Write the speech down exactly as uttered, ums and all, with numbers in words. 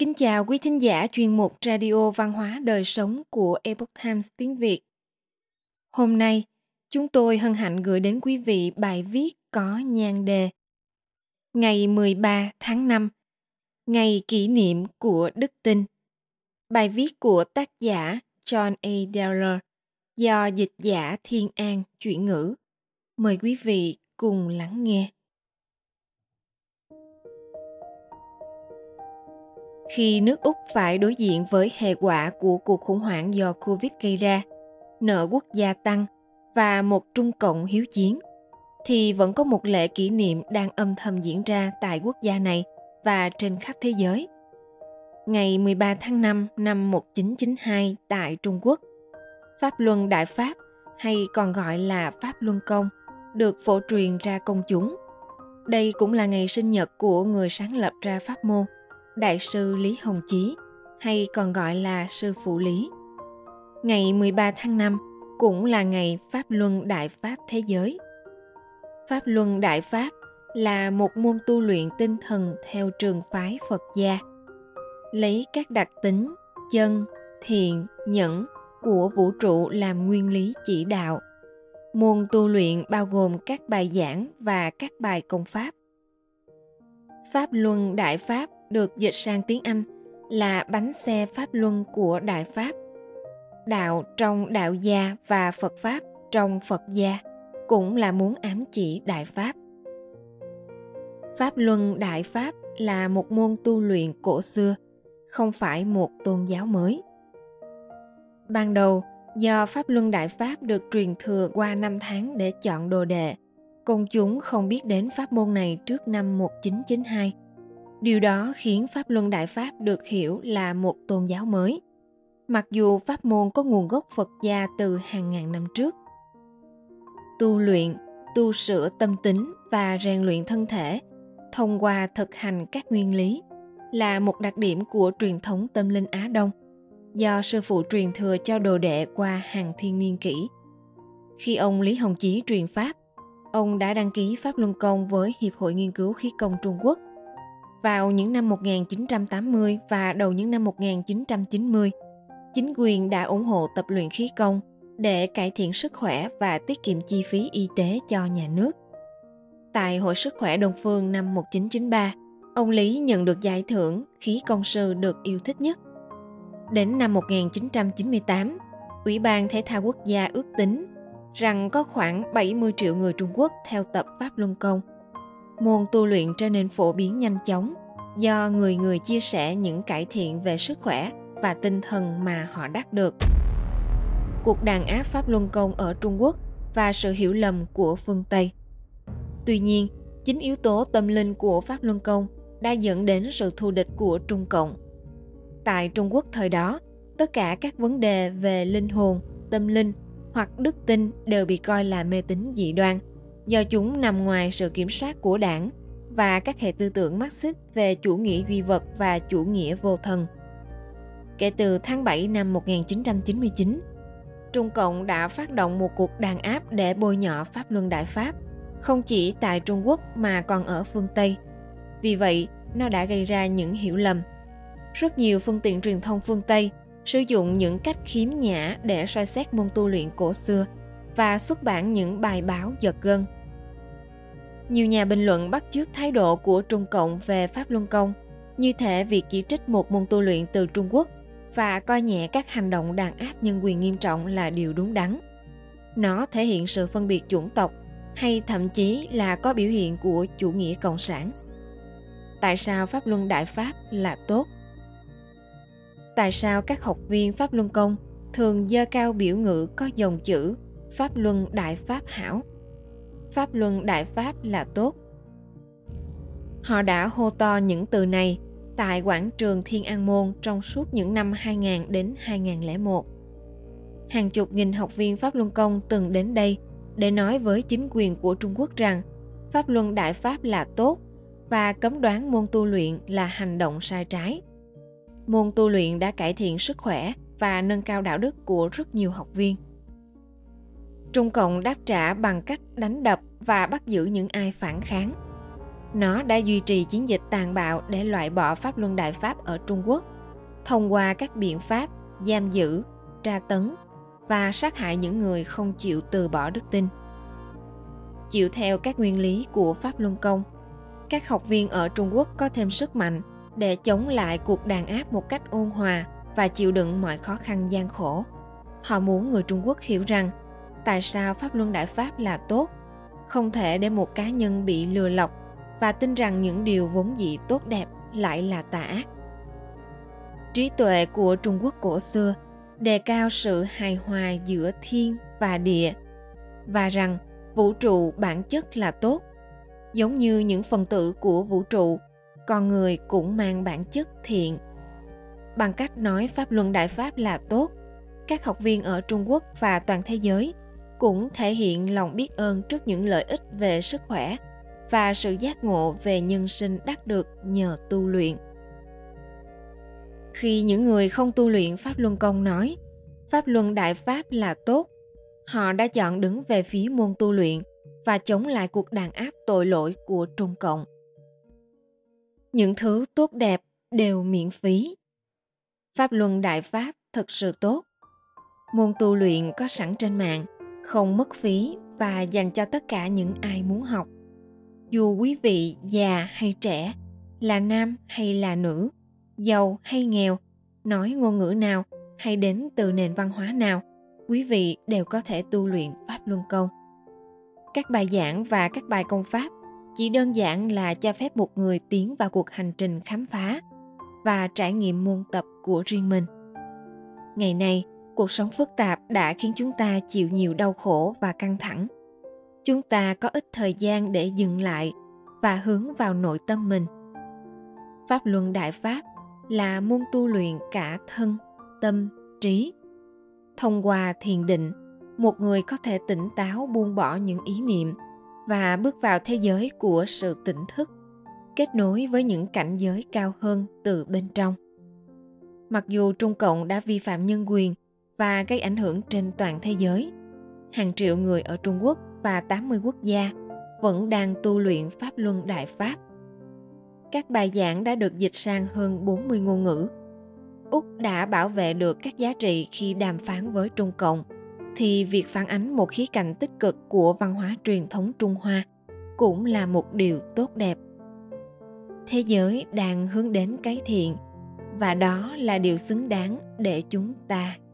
Kính chào quý thính giả chuyên mục Radio Văn hóa Đời Sống của Epoch Times tiếng Việt. Hôm nay, chúng tôi hân hạnh gửi đến quý vị bài viết có nhan đề Ngày mười ba tháng năm, Ngày kỷ niệm của Đức Tin. Bài viết của tác giả John A. Dowler do dịch giả Thiên An chuyển ngữ. Mời quý vị cùng lắng nghe. Khi nước Úc phải đối diện với hệ quả của cuộc khủng hoảng do Covid gây ra, nợ quốc gia tăng và một Trung Cộng hiếu chiến, thì vẫn có một lễ kỷ niệm đang âm thầm diễn ra tại quốc gia này và trên khắp thế giới. Ngày mười ba tháng năm năm một nghìn chín trăm chín mươi hai tại Trung Quốc, Pháp Luân Đại Pháp hay còn gọi là Pháp Luân Công được phổ truyền ra công chúng. Đây cũng là ngày sinh nhật của người sáng lập ra pháp môn, Đại sư Lý Hồng Chí, hay còn gọi là Sư Phụ Lý. Ngày mười ba tháng năm cũng là ngày Pháp Luân Đại Pháp Thế Giới. Pháp Luân Đại Pháp là một môn tu luyện tinh thần theo trường phái Phật gia, lấy các đặc tính chân, thiện, nhẫn của vũ trụ làm nguyên lý chỉ đạo. Môn tu luyện bao gồm các bài giảng và các bài công pháp. Pháp Luân Đại Pháp được dịch sang tiếng Anh là bánh xe Pháp Luân của Đại Pháp, đạo trong đạo gia và Phật Pháp trong Phật gia cũng là muốn ám chỉ Đại Pháp. Pháp Luân Đại Pháp là một môn tu luyện cổ xưa, không phải một tôn giáo mới. Ban đầu, do Pháp Luân Đại Pháp được truyền thừa qua năm tháng để chọn đồ đệ, công chúng không biết đến pháp môn này trước năm một nghìn chín trăm chín mươi hai. Điều đó khiến Pháp Luân Đại Pháp được hiểu là một tôn giáo mới, mặc dù pháp môn có nguồn gốc Phật gia từ hàng ngàn năm trước. Tu luyện, tu sửa tâm tính và rèn luyện thân thể thông qua thực hành các nguyên lý là một đặc điểm của truyền thống tâm linh Á Đông, do sư phụ truyền thừa cho đồ đệ qua hàng thiên niên kỷ. Khi ông Lý Hồng Chí truyền pháp, ông đã đăng ký Pháp Luân Công với Hiệp hội Nghiên cứu Khí công Trung Quốc. Vào những năm một nghìn chín trăm tám mươi và đầu những năm một nghìn chín trăm chín mươi, chính quyền đã ủng hộ tập luyện khí công để cải thiện sức khỏe và tiết kiệm chi phí y tế cho nhà nước. Tại Hội Sức khỏe Đông Phương năm một nghìn chín trăm chín mươi ba, ông Lý nhận được giải thưởng khí công sư được yêu thích nhất. Đến năm một nghìn chín trăm chín mươi tám, Ủy ban Thể thao Quốc gia ước tính rằng có khoảng bảy mươi triệu người Trung Quốc theo tập Pháp Luân Công. Môn tu luyện trở nên phổ biến nhanh chóng do người người chia sẻ những cải thiện về sức khỏe và tinh thần mà họ đắc được. Cuộc đàn áp Pháp Luân Công ở Trung Quốc và sự hiểu lầm của phương Tây. Tuy nhiên, chính yếu tố tâm linh của Pháp Luân Công đã dẫn đến sự thù địch của Trung Cộng. Tại Trung Quốc thời đó, tất cả các vấn đề về linh hồn, tâm linh hoặc đức tin đều bị coi là mê tín dị đoan, do chúng nằm ngoài sự kiểm soát của đảng và các hệ tư tưởng Marxist về chủ nghĩa duy vật và chủ nghĩa vô thần. Kể từ tháng bảy năm một nghìn chín trăm chín mươi chín, Trung Cộng đã phát động một cuộc đàn áp để bôi nhọ Pháp Luân Đại Pháp, không chỉ tại Trung Quốc mà còn ở phương Tây. Vì vậy, nó đã gây ra những hiểu lầm. Rất nhiều phương tiện truyền thông phương Tây sử dụng những cách khiếm nhã để soi xét môn tu luyện cổ xưa và xuất bản những bài báo giật gân. Nhiều nhà bình luận bắt chước thái độ của Trung Cộng về Pháp Luân Công, như thể việc chỉ trích một môn tu luyện từ Trung Quốc và coi nhẹ các hành động đàn áp nhân quyền nghiêm trọng là điều đúng đắn. Nó thể hiện sự phân biệt chủng tộc hay thậm chí là có biểu hiện của chủ nghĩa cộng sản. Tại sao Pháp Luân Đại Pháp là tốt? Tại sao các học viên Pháp Luân Công thường giơ cao biểu ngữ có dòng chữ Pháp Luân Đại Pháp hảo, Pháp Luân Đại Pháp là tốt? Họ đã hô to những từ này tại quảng trường Thiên An Môn trong suốt những năm hai nghìn đến hai nghìn lẻ một. Hàng chục nghìn học viên Pháp Luân Công từng đến đây để nói với chính quyền của Trung Quốc rằng Pháp Luân Đại Pháp là tốt và cấm đoán môn tu luyện là hành động sai trái. Môn tu luyện đã cải thiện sức khỏe và nâng cao đạo đức của rất nhiều học viên. Trung Cộng đáp trả bằng cách đánh đập và bắt giữ những ai phản kháng. Nó đã duy trì chiến dịch tàn bạo để loại bỏ Pháp Luân Đại Pháp ở Trung Quốc, thông qua các biện pháp giam giữ, tra tấn và sát hại những người không chịu từ bỏ đức tin. Chịu theo các nguyên lý của Pháp Luân Công, các học viên ở Trung Quốc có thêm sức mạnh để chống lại cuộc đàn áp một cách ôn hòa và chịu đựng mọi khó khăn gian khổ. Họ muốn người Trung Quốc hiểu rằng tại sao Pháp Luân Đại Pháp là tốt, không thể để một cá nhân bị lừa lọc và tin rằng những điều vốn dĩ tốt đẹp lại là tà ác. Trí tuệ của Trung Quốc cổ xưa đề cao sự hài hòa giữa thiên và địa, và rằng vũ trụ bản chất là tốt. Giống như những phần tử của vũ trụ, con người cũng mang bản chất thiện. Bằng cách nói Pháp Luân Đại Pháp là tốt, các học viên ở Trung Quốc và toàn thế giới cũng thể hiện lòng biết ơn trước những lợi ích về sức khỏe và sự giác ngộ về nhân sinh đắc được nhờ tu luyện. Khi những người không tu luyện Pháp Luân Công nói Pháp Luân Đại Pháp là tốt, họ đã chọn đứng về phía môn tu luyện và chống lại cuộc đàn áp tội lỗi của Trung Cộng. Những thứ tốt đẹp đều miễn phí. Pháp Luân Đại Pháp thực sự tốt. Môn tu luyện có sẵn trên mạng, không mất phí và dành cho tất cả những ai muốn học. Dù quý vị già hay trẻ, là nam hay là nữ, giàu hay nghèo, nói ngôn ngữ nào hay đến từ nền văn hóa nào, quý vị đều có thể tu luyện Pháp Luân Công. Các bài giảng và các bài công pháp chỉ đơn giản là cho phép một người tiến vào cuộc hành trình khám phá và trải nghiệm môn tập của riêng mình. Ngày nay, cuộc sống phức tạp đã khiến chúng ta chịu nhiều đau khổ và căng thẳng. Chúng ta có ít thời gian để dừng lại và hướng vào nội tâm mình. Pháp Luân Đại Pháp là môn tu luyện cả thân, tâm, trí. Thông qua thiền định, một người có thể tỉnh táo buông bỏ những ý niệm và bước vào thế giới của sự tỉnh thức, kết nối với những cảnh giới cao hơn từ bên trong. Mặc dù Trung Cộng đã vi phạm nhân quyền và gây ảnh hưởng trên toàn thế giới, hàng triệu người ở Trung Quốc và tám mươi quốc gia vẫn đang tu luyện Pháp Luân Đại Pháp. Các bài giảng đã được dịch sang hơn bốn mươi ngôn ngữ. Úc đã bảo vệ được các giá trị khi đàm phán với Trung Cộng, thì việc phản ánh một khía cạnh tích cực của văn hóa truyền thống Trung Hoa cũng là một điều tốt đẹp. Thế giới đang hướng đến cái thiện, và đó là điều xứng đáng để chúng ta